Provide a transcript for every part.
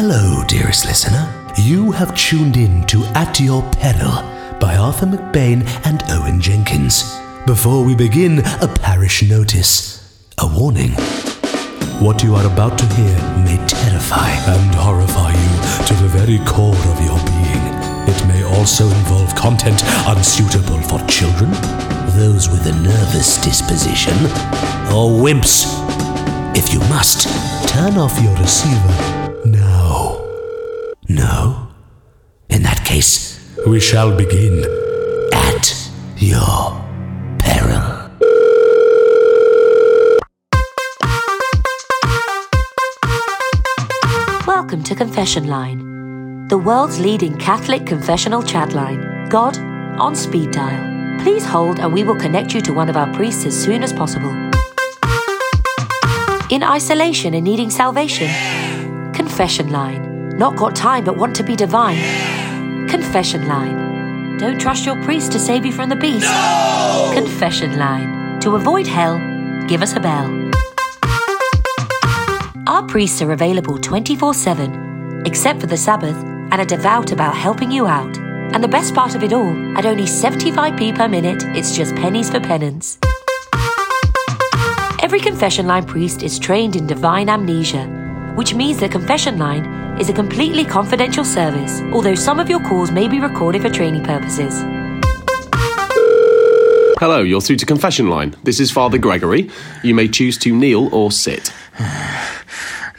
Hello, dearest listener. You have tuned in to At Your Peril by Arthur McBain and Owen Jenkins. Before we begin, a parish notice. A warning. What you are about to hear may terrify and horrify you to the very core of your being. It may also involve content unsuitable for children, those with a nervous disposition, or wimps. If you must, turn off your receiver now. No? In that case, we shall begin At Your Peril. Welcome to Confession Line, the world's leading Catholic confessional chat line. God, on speed dial. Please hold and we will connect you to one of our priests as soon as possible. In isolation and needing salvation? Confession Line. Not got time but want to be divine? Confession Line. Don't trust your priest to save you from the beast? No! Confession Line. To avoid hell, give us a bell. Our priests are available 24/7, except for the Sabbath, and are devout about helping you out. And the best part of it all, at only 75p per minute, it's just pennies for penance. Every Confession Line priest is trained in divine amnesia, which means the Confession Line is a completely confidential service, although some of your calls may be recorded for training purposes. Hello, you're through to Confession Line. This is Father Gregory. You may choose to kneel or sit.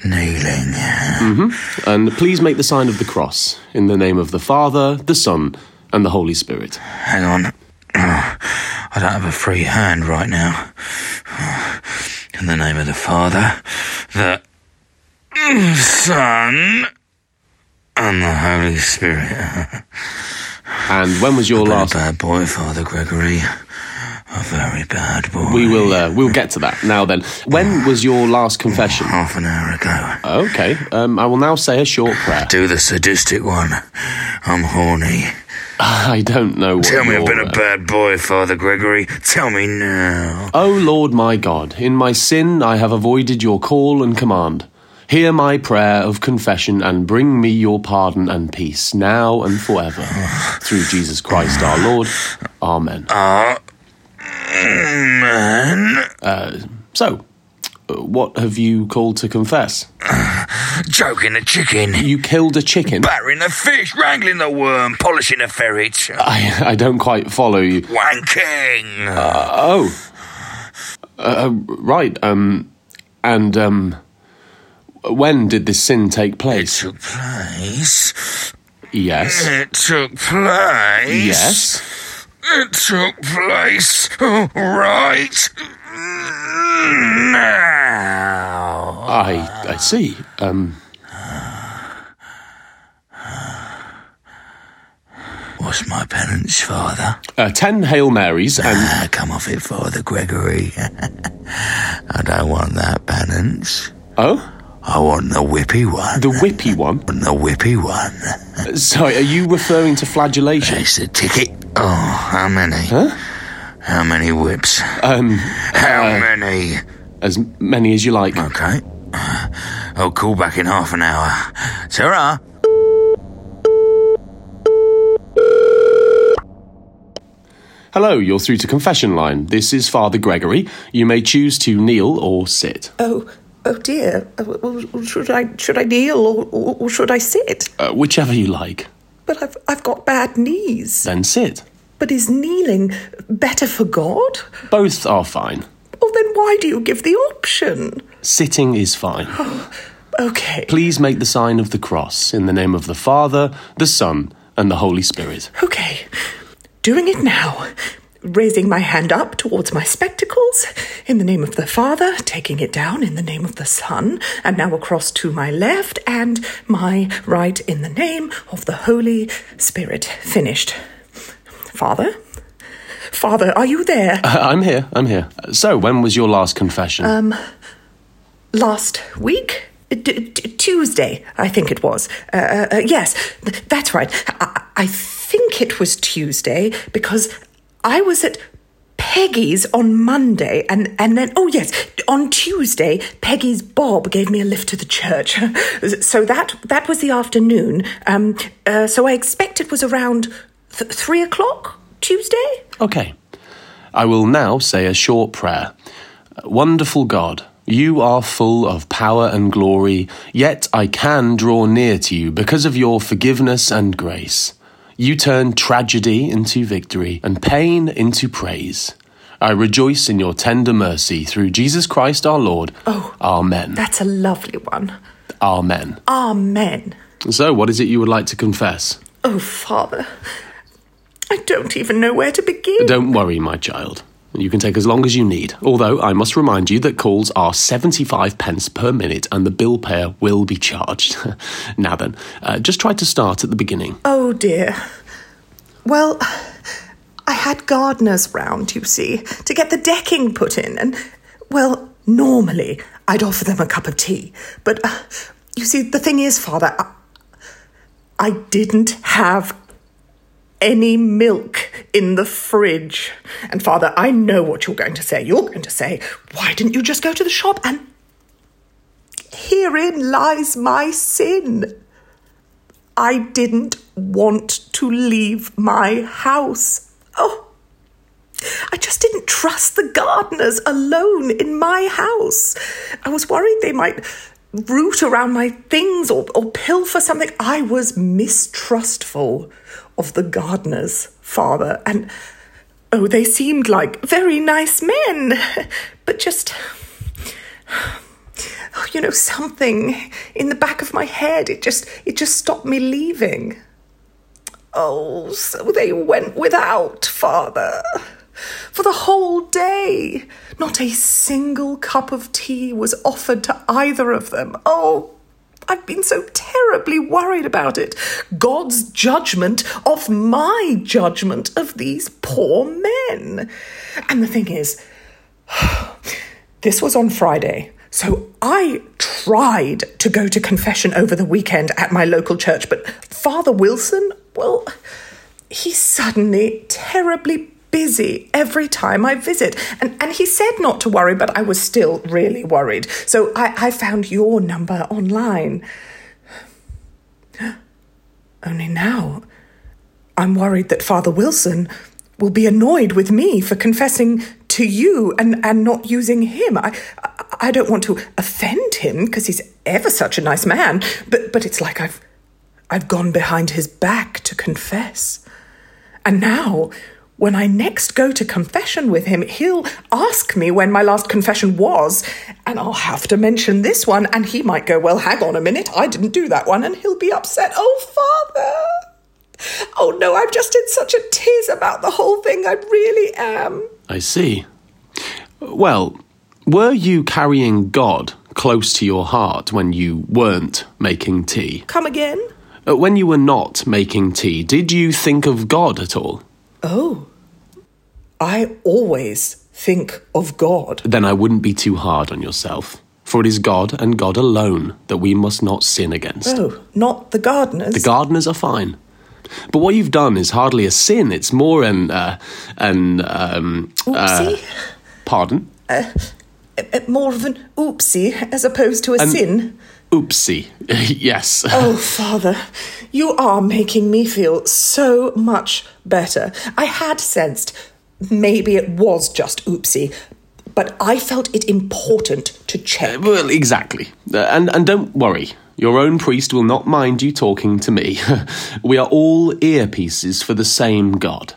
Kneeling. Mm-hmm. And please make the sign of the cross in the name of the Father, the Son, and the Holy Spirit. Hang on. I don't have a free hand right now. In the name of the Father, the Son, and the Holy Spirit. And when was your last... I've been a bad boy, Father Gregory. A very bad boy. We'll get to that. Now then, when was your last confession? Half an hour ago. Okay. I will now say a short prayer. Do the sadistic one. I'm horny. I don't know what. Tell me I've been a bad boy, Father Gregory. Tell me now. O Lord my God, in my sin I have avoided your call and command. Hear my prayer of confession and bring me your pardon and peace, now and forever. Through Jesus Christ our Lord. Amen. So, what have you called to confess? Choking a chicken. You killed a chicken? Battering a fish, wrangling a worm, polishing a ferret. I don't quite follow you. Wanking. Right. When did this sin take place? It took place. Yes. It took place. Yes. It took place right now. I see. What's my penance, Father? 10 Hail Marys and... come off it, Father Gregory. I don't want that penance. Oh? I want the whippy one. The whippy one? The whippy one. Sorry, are you referring to flagellation? It's the ticket. Oh, how many? Huh? How many whips? How many? As many as you like. Okay. I'll call back in half an hour. Ta-ra! Hello, you're through to Confession Line. This is Father Gregory. You may choose to kneel or sit. Oh dear. Should I kneel or should I sit? Whichever you like. But I've got bad knees. Then sit. But is kneeling better for God? Both are fine. Well, then why do you give the option? Sitting is fine. Oh, okay. Please make the sign of the cross in the name of the Father, the Son, and the Holy Spirit. Okay. Doing it now. Raising my hand up towards my spectacles, in the name of the Father, taking it down in the name of the Son, and now across to my left and my right in the name of the Holy Spirit. Finished. Father, are you there? I'm here. So, when was your last confession? Last week? Tuesday, I think it was. Yes, that's right. I think it was Tuesday, because I was at Peggy's on Monday, and then, oh yes, on Tuesday, Peggy's Bob gave me a lift to the church. So that was the afternoon. So I expect it was around 3 o'clock Tuesday. Okay. I will now say a short prayer. Wonderful God, you are full of power and glory, yet I can draw near to you because of your forgiveness and grace. You turn tragedy into victory and pain into praise. I rejoice in your tender mercy through Jesus Christ our Lord. Oh, Amen. That's a lovely one. Amen. Amen. So, what is it you would like to confess? Oh, Father, I don't even know where to begin. Don't worry, my child. You can take as long as you need, although I must remind you that calls are 75 pence per minute and the bill payer will be charged. Now then, just try to start at the beginning. Oh dear. Well, I had gardeners round, you see, to get the decking put in, and, well, normally I'd offer them a cup of tea. But, you see, the thing is, Father, I didn't have any milk in the fridge. And Father, I know what you're going to say. You're going to say, why didn't you just go to the shop? And herein lies my sin. I didn't want to leave my house. Oh, I just didn't trust the gardeners alone in my house. I was worried they might root around my things or pilfer something. I was mistrustful of the gardeners, Father, and, oh, they seemed like very nice men, but just, oh, you know, something in the back of my head, it just stopped me leaving. Oh, so they went without, Father, for the whole day. Not a single cup of tea was offered to either of them. Oh, I've been so terribly worried about it. God's judgment of my judgment of these poor men. And the thing is, this was on Friday, so I tried to go to confession over the weekend at my local church, but Father Wilson, well, he's suddenly terribly busy every time I visit. And he said not to worry, but I was still really worried. So I found your number online. Only now I'm worried that Father Wilson will be annoyed with me for confessing to you and not using him. I don't want to offend him because he's ever such a nice man, but it's like I've gone behind his back to confess. And now, when I next go to confession with him, he'll ask me when my last confession was, and I'll have to mention this one, and he might go, well, hang on a minute, I didn't do that one, and he'll be upset. Oh, Father! Oh, no, I'm just in such a tiz about the whole thing, I really am. I see. Well, were you carrying God close to your heart when you weren't making tea? Come again? When you were not making tea, did you think of God at all? Oh, I always think of God. Then I wouldn't be too hard on yourself, for it is God and God alone that we must not sin against. Oh, not the gardeners. The gardeners are fine. But what you've done is hardly a sin, it's more an oopsie? Pardon? More of an oopsie as opposed to a sin. Oopsie, yes. Oh, Father, you are making me feel so much better. I had sensed maybe it was just oopsie, but I felt it important to check. Well, exactly. And don't worry, your own priest will not mind you talking to me. We are all earpieces for the same God.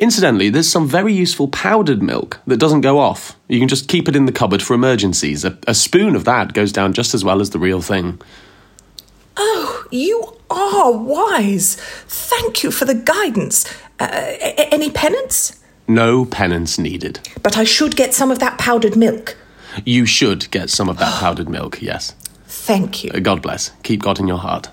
Incidentally, there's some very useful powdered milk that doesn't go off. You can just keep it in the cupboard for emergencies. A spoon of that goes down just as well as the real thing. Oh, you are wise. Thank you for the guidance. Any penance? No penance needed. But I should get some of that powdered milk. You should get some of that powdered milk, yes. Thank you. God bless. Keep God in your heart.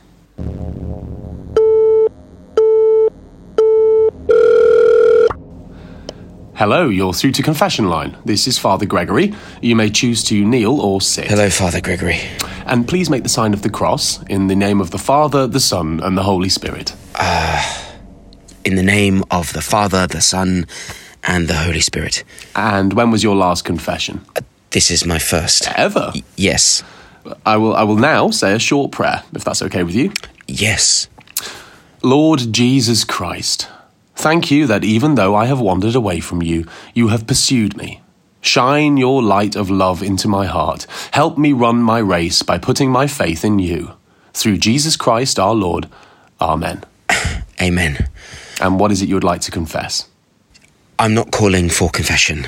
Hello, you're through to Confession Line. This is Father Gregory. You may choose to kneel or sit. Hello, Father Gregory. And please make the sign of the cross in the name of the Father, the Son, and the Holy Spirit. In the name of the Father, the Son, and the Holy Spirit. And when was your last confession? This is my first. Ever? Yes. I will now say a short prayer, if that's okay with you. Yes. Lord Jesus Christ, thank you that even though I have wandered away from you, you have pursued me. Shine your light of love into my heart. Help me run my race by putting my faith in you. Through Jesus Christ our Lord. Amen. Amen. And what is it you would like to confess? I'm not calling for confession.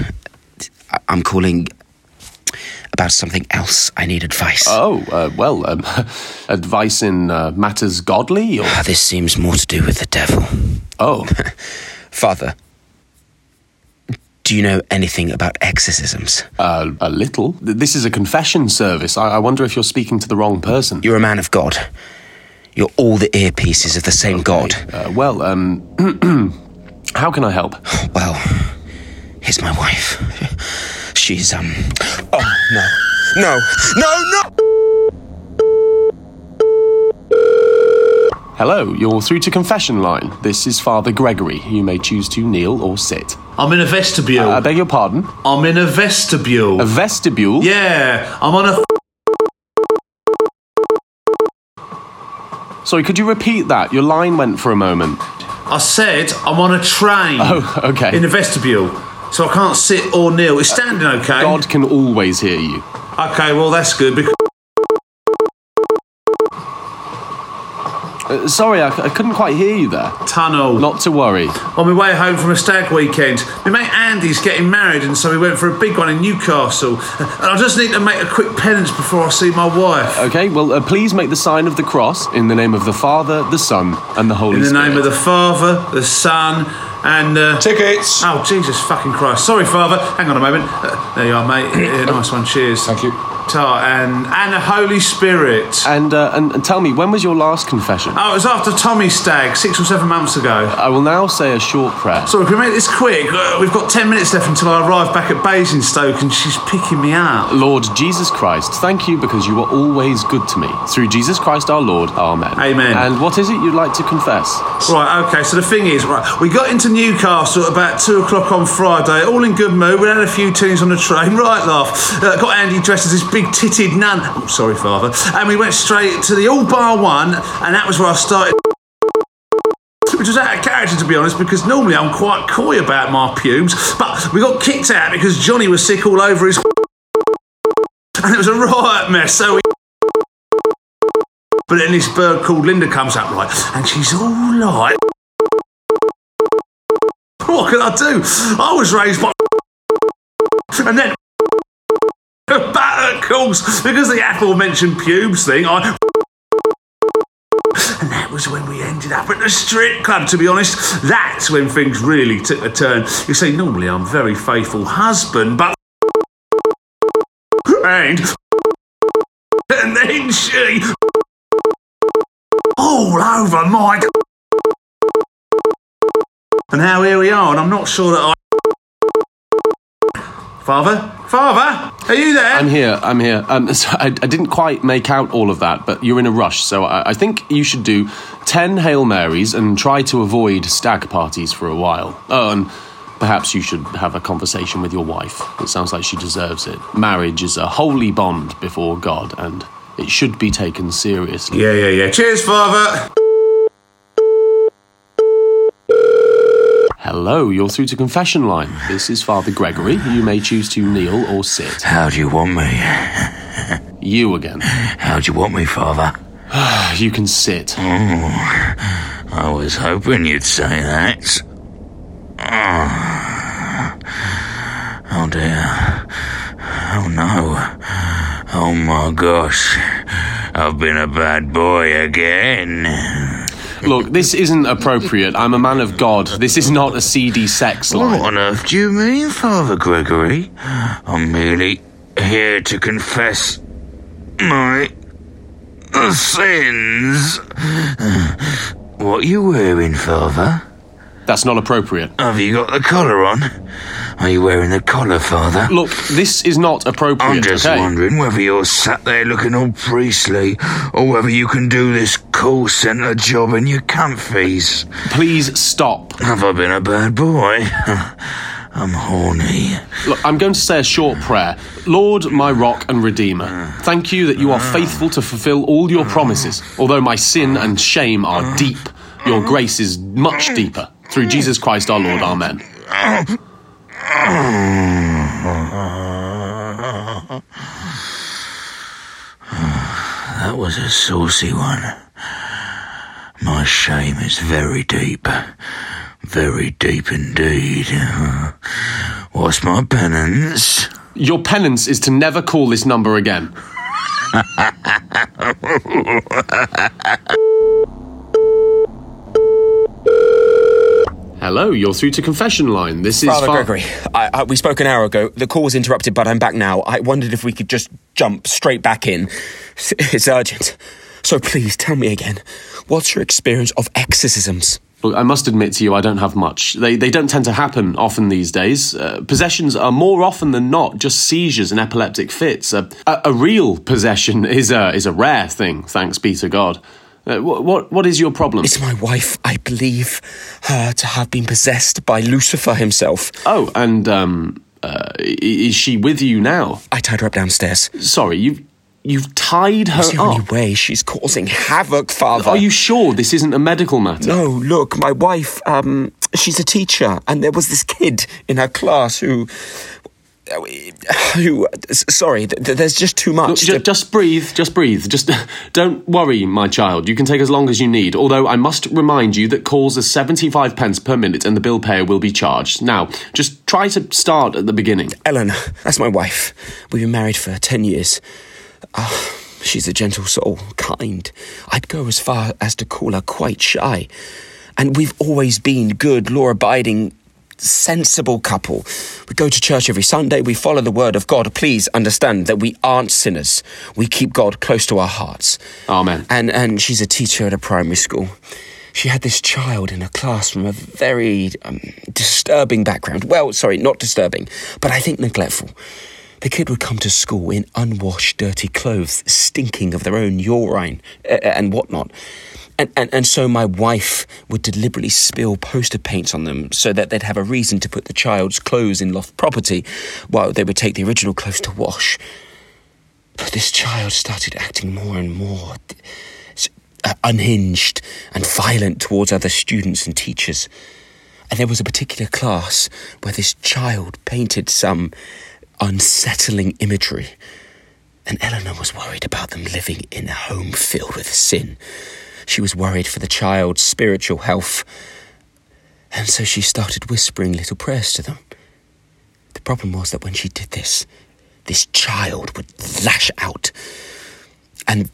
I'm calling about something else. I need advice. Oh, well, advice in matters godly? Or? This seems more to do with the devil. Oh. Father, do you know anything about exorcisms? A little. This is a confession service. I wonder if you're speaking to the wrong person. You're a man of God. You're all the earpieces of the same God. How can I help? Well, here's my wife. She's, Oh, no. No. No, no! Hello, you're through to Confession Line. This is Father Gregory. You may choose to kneel or sit. I'm in a vestibule. I beg your pardon? I'm in a vestibule. A vestibule? Yeah, I'm on a... Sorry, could you repeat that? Your line went for a moment. I said I'm on a train. Oh, okay. In the vestibule, so I can't sit or kneel. It's standing, okay? God can always hear you. Okay, well, that's good because... Sorry, I couldn't quite hear you there. Tunnel. Not to worry. On my way home from a stag weekend, my mate Andy's getting married, and so we went for a big one in Newcastle. And I just need to make a quick penance before I see my wife. Okay, well, please make the sign of the cross in the name of the Father, the Son, and the Holy Spirit. In the name of the Father, the Son, and... Tickets! Oh, Jesus fucking Christ. Sorry, Father. Hang on a moment. There you are, mate. Nice one. Cheers. Thank you. And the Holy Spirit. And tell me, when was your last confession? Oh, it was after Tommy Stagg, 6 or 7 months ago. I will now say a short prayer. So if we make this quick, we've got 10 minutes left until I arrive back at Basingstoke and she's picking me up. Lord Jesus Christ, thank you because you were always good to me. Through Jesus Christ our Lord, amen. Amen. And what is it you'd like to confess? Right, okay, so the thing is, right, we got into Newcastle at about 2 o'clock on Friday, all in good mood, we had a few tunes on the train, right laugh. Got Andy dressed as his big-titted nun. Oh, sorry, Father. And we went straight to the all-bar one, and that was where I started... Which was out of character, to be honest, because normally I'm quite coy about my pubes, but we got kicked out because Johnny was sick all over his... And it was a riot mess, so we... But then this bird called Linda comes up, right, and she's all like... What can I do? I was raised by... And then... But of course, because the aforementioned pubes thing, and that was when we ended up at the strip club, to be honest. That's when things really took a turn. You see, normally I'm a very faithful husband, but... And then she... All over my... And now here we are, and I'm not sure that I... Father? Father? Are you there? I'm here. So I didn't quite make out all of that, but you're in a rush, so I think you should do 10 Hail Marys and try to avoid stag parties for a while. Oh, and perhaps you should have a conversation with your wife. It sounds like she deserves it. Marriage is a holy bond before God, and it should be taken seriously. Yeah. Cheers, Father! Hello, you're through to Confession Line. This is Father Gregory. You may choose to kneel or sit. How do you want me? You again. How do you want me, Father? You can sit. Oh, I was hoping you'd say that. Oh dear. Oh no. Oh my gosh. I've been a bad boy again. Look, this isn't appropriate. I'm a man of God. This is not a seedy sex line. What on earth do you mean, Father Gregory? I'm merely here to confess my sins. What are you wearing, Father? That's not appropriate. Have you got the collar on? Are you wearing the collar, Father? Look, this is not appropriate, I'm just wondering whether you're sat there looking all priestly or whether you can do this call centre job in your comfies. Please stop. Have I been a bad boy? I'm horny. Look, I'm going to say a short prayer. Lord, my rock and redeemer, thank you that you are faithful to fulfill all your promises. Although my sin and shame are deep, your grace is much deeper. Through Jesus Christ our Lord. Amen. That was a saucy one. My shame is very deep indeed. What's my penance? Your penance is to never call this number again. Hello, you're through to Confession Line. This is Father Gregory. We spoke an hour ago. The call was interrupted, but I'm back now. I wondered if we could just jump straight back in. It's urgent. So please, tell me again, what's your experience of exorcisms? Look, I must admit to you, I don't have much. They don't tend to happen often these days. Possessions are more often than not just seizures and epileptic fits. A real possession is a rare thing, thanks be to God. What is your problem? It's my wife. I believe her to have been possessed by Lucifer himself. Oh, and is she with you now? I tied her up downstairs. Sorry, you've tied her up? It's the only way. She's causing havoc, Father. Are you sure this isn't a medical matter? No, look, my wife, she's a teacher, and there was this kid in her class who sorry, there's just too much. Look, just breathe. Just don't worry, my child. You can take as long as you need, although I must remind you that calls are 75 pence per minute and the bill payer will be charged. Now, just try to start at the beginning. Ellen, that's my wife. We've been married for 10 years. She's a gentle soul, kind. I'd go as far as to call her quite shy. And we've always been good, law-abiding, sensible couple. We go to church every Sunday. We follow the word of God. Please understand that we aren't sinners. We keep God close to our hearts. Amen. And she's a teacher at a primary school. She had this child in her class from a very disturbing background. Well, sorry, not disturbing, but I think neglectful. The kid would come to school in unwashed, dirty clothes, stinking of their own urine and whatnot. And so my wife would deliberately spill poster paints on them so that they'd have a reason to put the child's clothes in loft property while they would take the original clothes to wash. But this child started acting more and more unhinged and violent towards other students and teachers. And there was a particular class where this child painted some unsettling imagery, and Eleanor was worried about them living in a home filled with sin. She was worried for the child's spiritual health, and so she started whispering little prayers to them. The problem was that when she did this, this child would lash out, and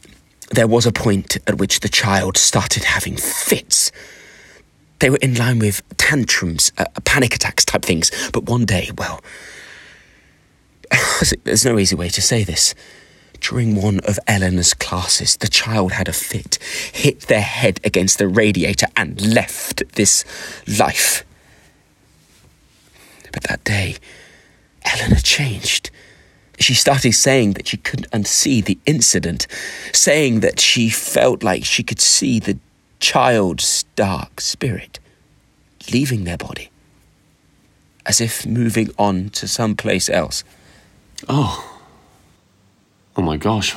there was a point at which the child started having fits. They were in line with tantrums, panic attacks type things, but one day, well, there's no easy way to say this. During one of Eleanor's classes, the child had a fit, hit their head against the radiator and left this life. But that day, Eleanor changed. She started saying that she couldn't unsee the incident, saying that she felt like she could see the child's dark spirit leaving their body, as if moving on to someplace else. Oh my gosh,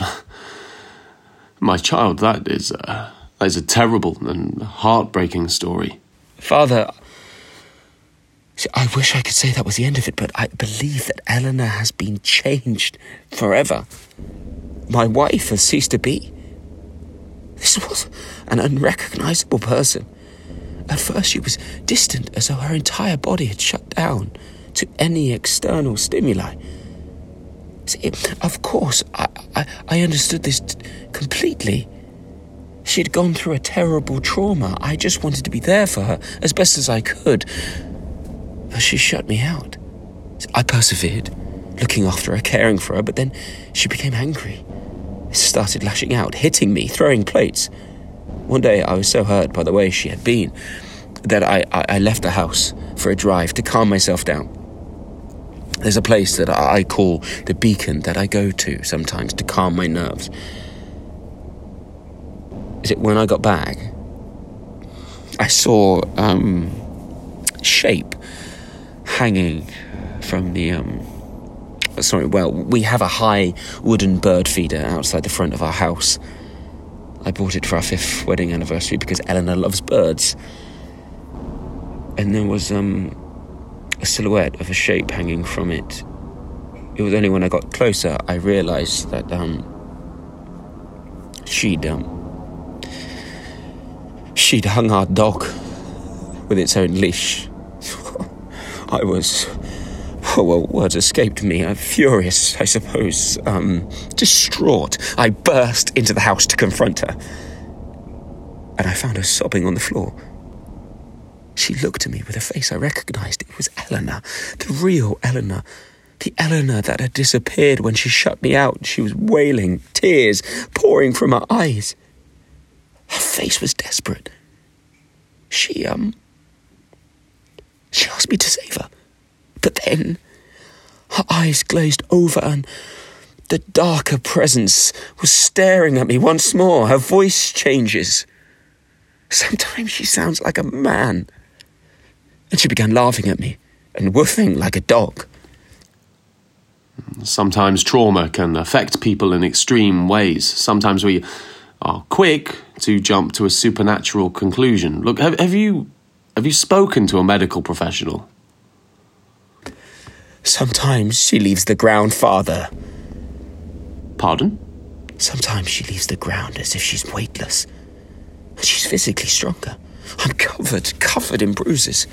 my child, that is a terrible and heartbreaking story. Father, I wish I could say that was the end of it, but I believe that Eleanor has been changed forever. My wife has ceased to be. This was an unrecognisable person. At first she was distant, as though her entire body had shut down to any external stimuli. Of course, I understood this completely. She had gone through a terrible trauma. I just wanted to be there for her as best as I could. But she shut me out. I persevered, looking after her, caring for her, but then she became angry. She started lashing out, hitting me, throwing plates. One day I was so hurt by the way she had been that I left the house for a drive to calm myself down. There's a place that I call the Beacon that I go to sometimes to calm my nerves. When I got back, I saw shape hanging from the... we have a high wooden bird feeder outside the front of our house. I bought it for our 5th wedding anniversary because Eleanor loves birds. And there was a silhouette of a shape hanging from it. It was only when I got closer I realised that she'd hung our dog with its own leash. I was... words escaped me. I'm furious, I suppose. Distraught, I burst into the house to confront her. And I found her sobbing on the floor. She looked at me with a face I recognised. It was Eleanor, the real Eleanor. The Eleanor that had disappeared when she shut me out. She was wailing, tears pouring from her eyes. Her face was desperate. She asked me to save her. But then her eyes glazed over and the darker presence was staring at me once more. Her voice changes. Sometimes she sounds like a man. And she began laughing at me and woofing like a dog. Sometimes trauma can affect people in extreme ways. Sometimes we are quick to jump to a supernatural conclusion. Look, have you spoken to a medical professional? Sometimes she leaves the ground, Father. Pardon? Sometimes she leaves the ground as if she's weightless. And she's physically stronger. I'm covered in bruises.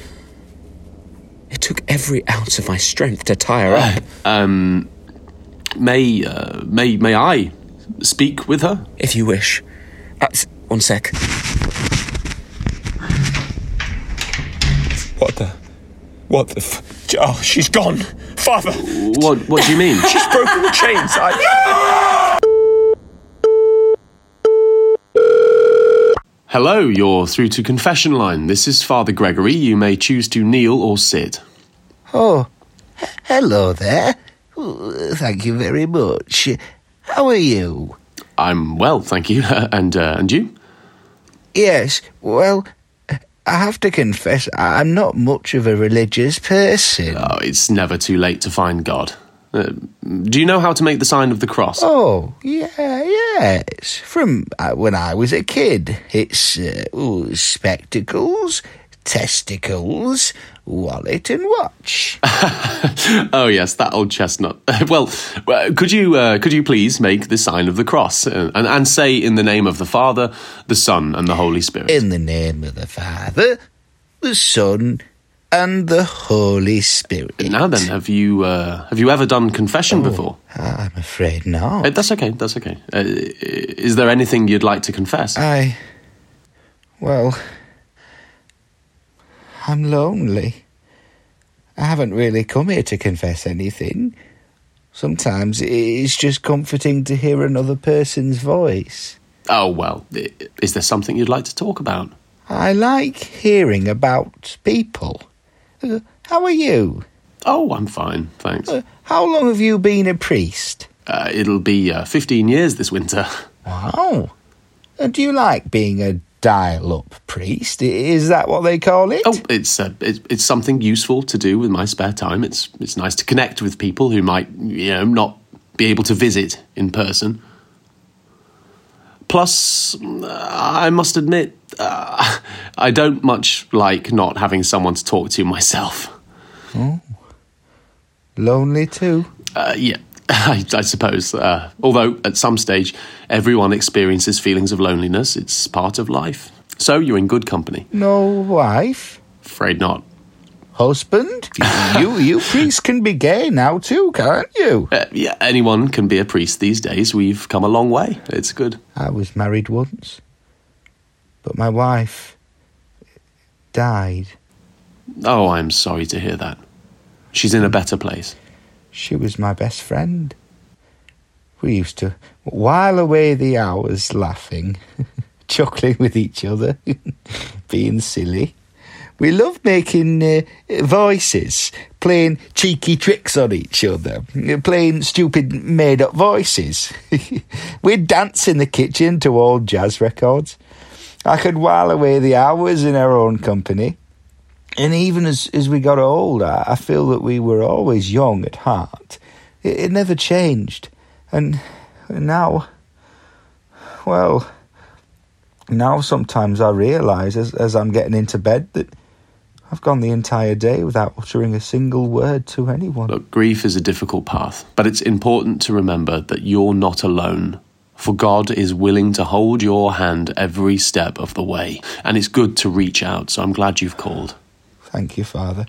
It took every ounce of my strength to tire up. May I speak with her? If you wish. One sec. Oh, she's gone. Father! What do you mean? She's broken the chains. Hello, you're through to Confession Line. This is Father Gregory. You may choose to kneel or sit. Oh, hello there. Thank you very much. How are you? I'm well, thank you. And you? Yes, well... I have to confess, I'm not much of a religious person. Oh, it's never too late to find God. Do you know how to make the sign of the cross? Oh, yes. From when I was a kid. It's spectacles, testicles, wallet and watch. Oh, yes, that old chestnut. Well, could you please make the sign of the cross and say in the name of the Father, the Son and the Holy Spirit? In the name of the Father, the Son and the Holy Spirit. Now then, have you ever done confession before? I'm afraid not. That's okay. Is there anything you'd like to confess? I'm lonely. I haven't really come here to confess anything. Sometimes it's just comforting to hear another person's voice. Oh, well, is there something you'd like to talk about? I like hearing about people. How are you? Oh, I'm fine, thanks. How long have you been a priest? It'll be 15 years this winter. Wow. And do you like being a dial-up priest? Is that what they call it? Oh, it's something useful to do with my spare time. It's nice to connect with people who might, not be able to visit in person. Plus, I must admit, I don't much like not having someone to talk to myself. Oh. Lonely too? Yeah. I suppose. Although, at some stage, everyone experiences feelings of loneliness. It's part of life. So, you're in good company. No wife? Afraid not. Husband? You priests can be gay now too, can't you? Yeah, anyone can be a priest these days. We've come a long way. It's good. I was married once, but my wife died. Oh, I'm sorry to hear that. She's in a better place. She was my best friend. We used to while away the hours laughing, chuckling with each other, being silly. We loved making voices, playing cheeky tricks on each other, playing stupid made-up voices. We'd dance in the kitchen to old jazz records. I could while away the hours in our own company. And even as we got older, I feel that we were always young at heart. It never changed. And now, well, now sometimes I realise as I'm getting into bed that I've gone the entire day without uttering a single word to anyone. Look, grief is a difficult path, but it's important to remember that you're not alone, for God is willing to hold your hand every step of the way. And it's good to reach out, so I'm glad you've called. Thank you, Father.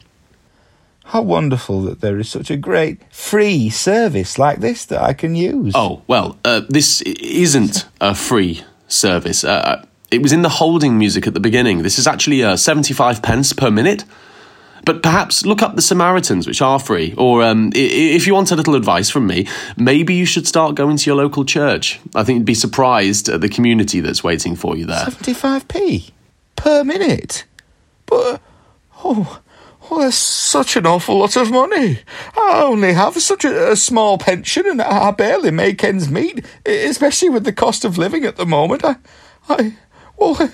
How wonderful that there is such a great free service like this that I can use. Oh, well, this isn't a free service. It was in the holding music at the beginning. This is actually 75 pence per minute. But perhaps look up the Samaritans, which are free. Or if you want a little advice from me, maybe you should start going to your local church. I think you'd be surprised at the community that's waiting for you there. 75p per minute? But, oh, that's such an awful lot of money. I only have such a small pension and I barely make ends meet, especially with the cost of living at the moment. Well,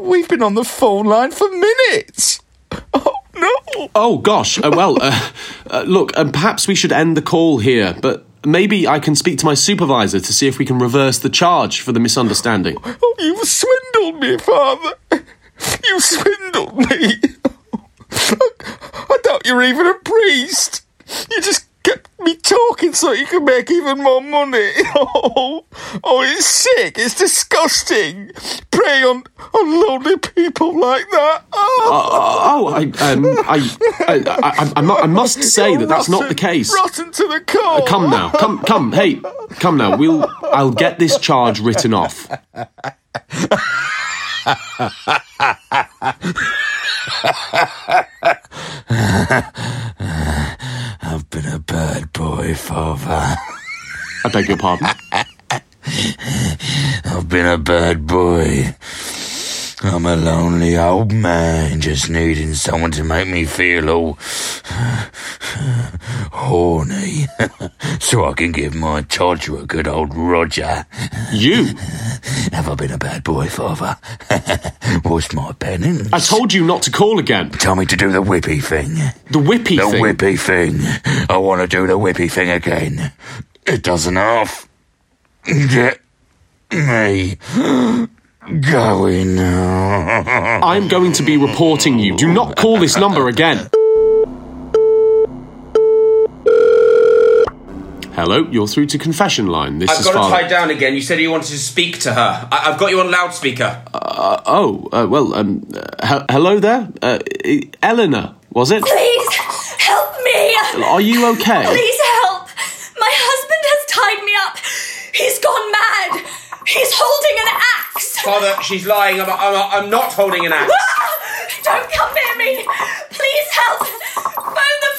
we've been on the phone line for minutes. Oh, no. Oh, gosh. Look, perhaps we should end the call here, but maybe I can speak to my supervisor to see if we can reverse the charge for the misunderstanding. Oh, you've swindled me, Father. You swindled me. I doubt you're even a priest. You just kept me talking so you could make even more money. Oh, it's sick. It's disgusting. Prey on lonely people like that. I must say that that's not the case. Rotten to the core. Come now. Hey, come now. I'll get this charge written off. I've been a bad boy, Father. I beg your pardon? I've been a bad boy. I'm a lonely old man just needing someone to make me feel all horny so I can give my charger a good old Roger. You? Have I been a bad boy, Father? What's my penance? I told you not to call again. Tell me to do the whippy thing. The whippy thing? The whippy thing. I want to do the whippy thing again. It doesn't half get me going. I'm going to be reporting you. Do not call this number again. Hello, you're through to Confession Line. This is Father. I've got to tie down again. You said you wanted to speak to her. I've got you on loudspeaker. Hello there? Eleanor, was it? Please, help me! Are you okay? Please help! My husband has tied me up. He's gone mad. He's holding an axe. Father, she's lying. I'm not holding an axe. Don't come near me. Please help. Phone the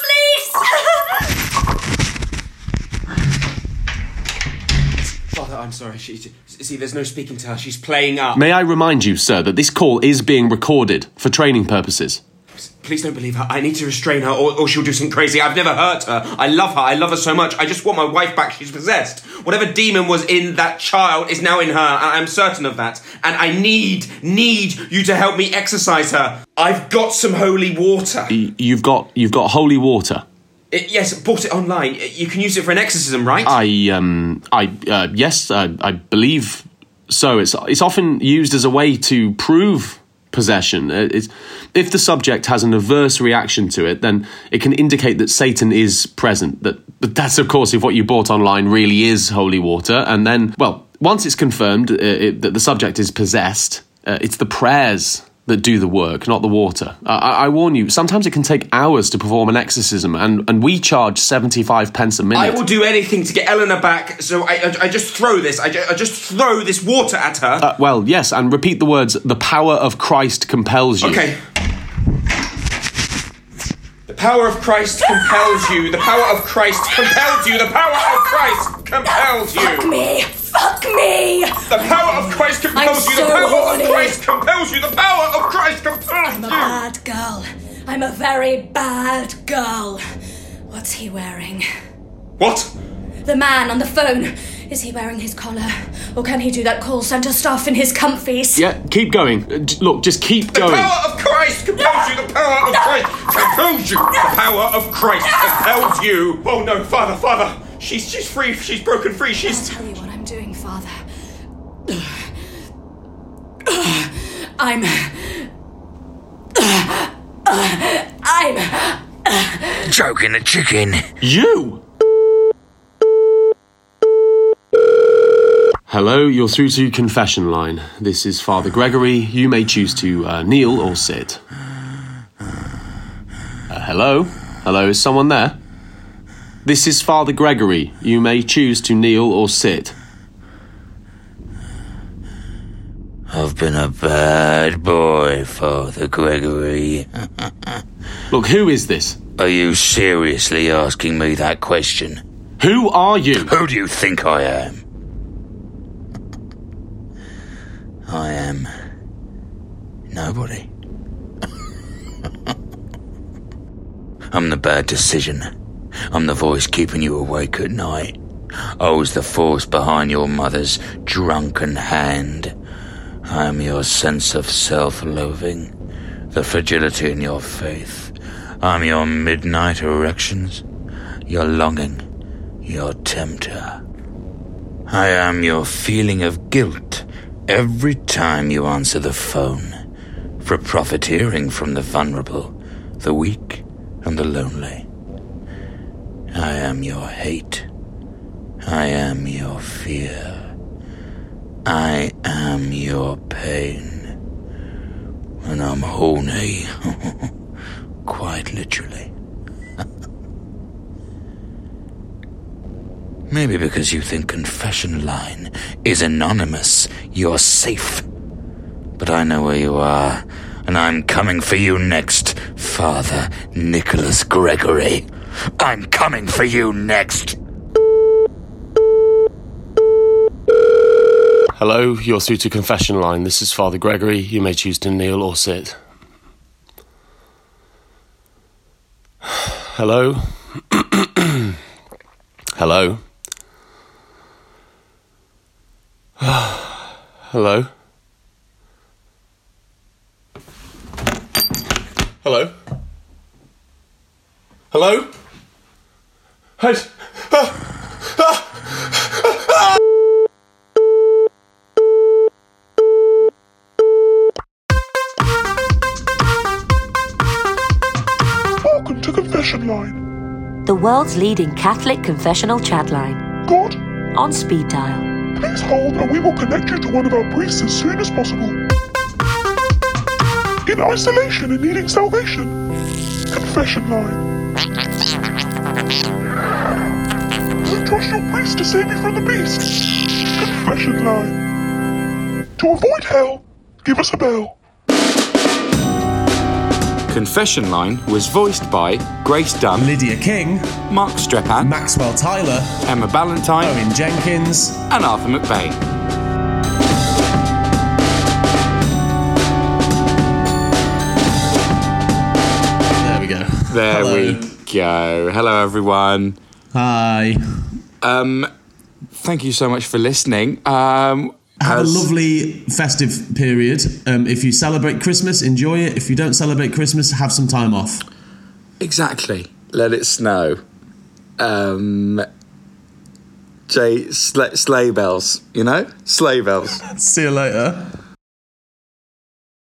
police. Father, I'm sorry. See, there's no speaking to her. She's playing up. May I remind you, sir, that this call is being recorded for training purposes. Please don't believe her. I need to restrain her or she'll do something crazy. I've never hurt her. I love her so much. I just want my wife back. She's possessed. Whatever demon was in that child is now in her, and I'm certain of that. And I need you to help me exorcise her. I've got some holy water. You've got holy water? Yes, bought it online. You can use it for an exorcism, right? I believe so. It's often used as a way to prove possession. If the subject has an adverse reaction to it, then it can indicate that Satan is present. But that's, of course, if what you bought online really is holy water. And then, well, once it's confirmed that the subject is possessed, it's the prayers that do the work, not the water. I warn you, sometimes it can take hours to perform an exorcism, and we charge 75 pence a minute. I will do anything to get Eleanor back, so I just throw this. I just throw this water at her. Well, yes, and repeat the words, the power of Christ compels you. Okay. The power of Christ compels you. The power of Christ compels you. The power of Christ compels you. Fuck me. Fuck me! The power of Christ compels you! The power of Christ compels you! The power of Christ compels you! I'm a bad girl. I'm a very bad girl. What's he wearing? What? The man on the phone. Is he wearing his collar? Or can he do that call centre stuff in his comfies? Yeah, keep going. Look, just keep going. The power of Christ compels you. The power of Christ compels you. The power of Christ compels you. Oh, no, Father. She's free. She's broken free. I'll tell you what I'm doing, Father. I'm choking the chicken. You! Hello, you're through to Confession Line. This is Father Gregory. You may choose to kneel or sit. Hello? Hello, is someone there? This is Father Gregory. You may choose to kneel or sit. I've been a bad boy, Father Gregory. Look, who is this? Are you seriously asking me that question? Who are you? Who do you think I am? I am nobody. I'm the bad decision. I'm the voice keeping you awake at night. I was the force behind your mother's drunken hand. I am your sense of self-loathing, the fragility in your faith. I'm your midnight erections, your longing, your tempter. I am your feeling of guilt. Every time you answer the phone, for profiteering from the vulnerable, the weak, and the lonely. I am your hate. I am your fear. I am your pain. And I'm horny. Quite literally. Maybe because you think Confession Line is anonymous, you're safe. But I know where you are, and I'm coming for you next, Father Nicholas Gregory. I'm coming for you next. Hello, you're through to Confession Line. This is Father Gregory. You may choose to kneel or sit. Hello? Hello? Hello? Hello? Hello? Hey! Welcome to Confession Line, the world's leading Catholic confessional chat line. God? On speed dial. Please hold and we will connect you to one of our priests as soon as possible. In isolation and needing salvation, Confession Line. You trust your priest to save you from the beast, Confession Line. To avoid hell, give us a bell. Confession Line was voiced by Grace Dunn, Lydia King, Mark Strepan, Maxwell Tyler, Emma Ballantyne, Owen Jenkins, and Arthur McBain. There we go. Hello, everyone. Hi. Thank you so much for listening. Have a lovely festive period. If you celebrate Christmas, enjoy it. If you don't celebrate Christmas, have some time off. Exactly. Let it snow. Sleigh bells, you know? Sleigh bells. See you later.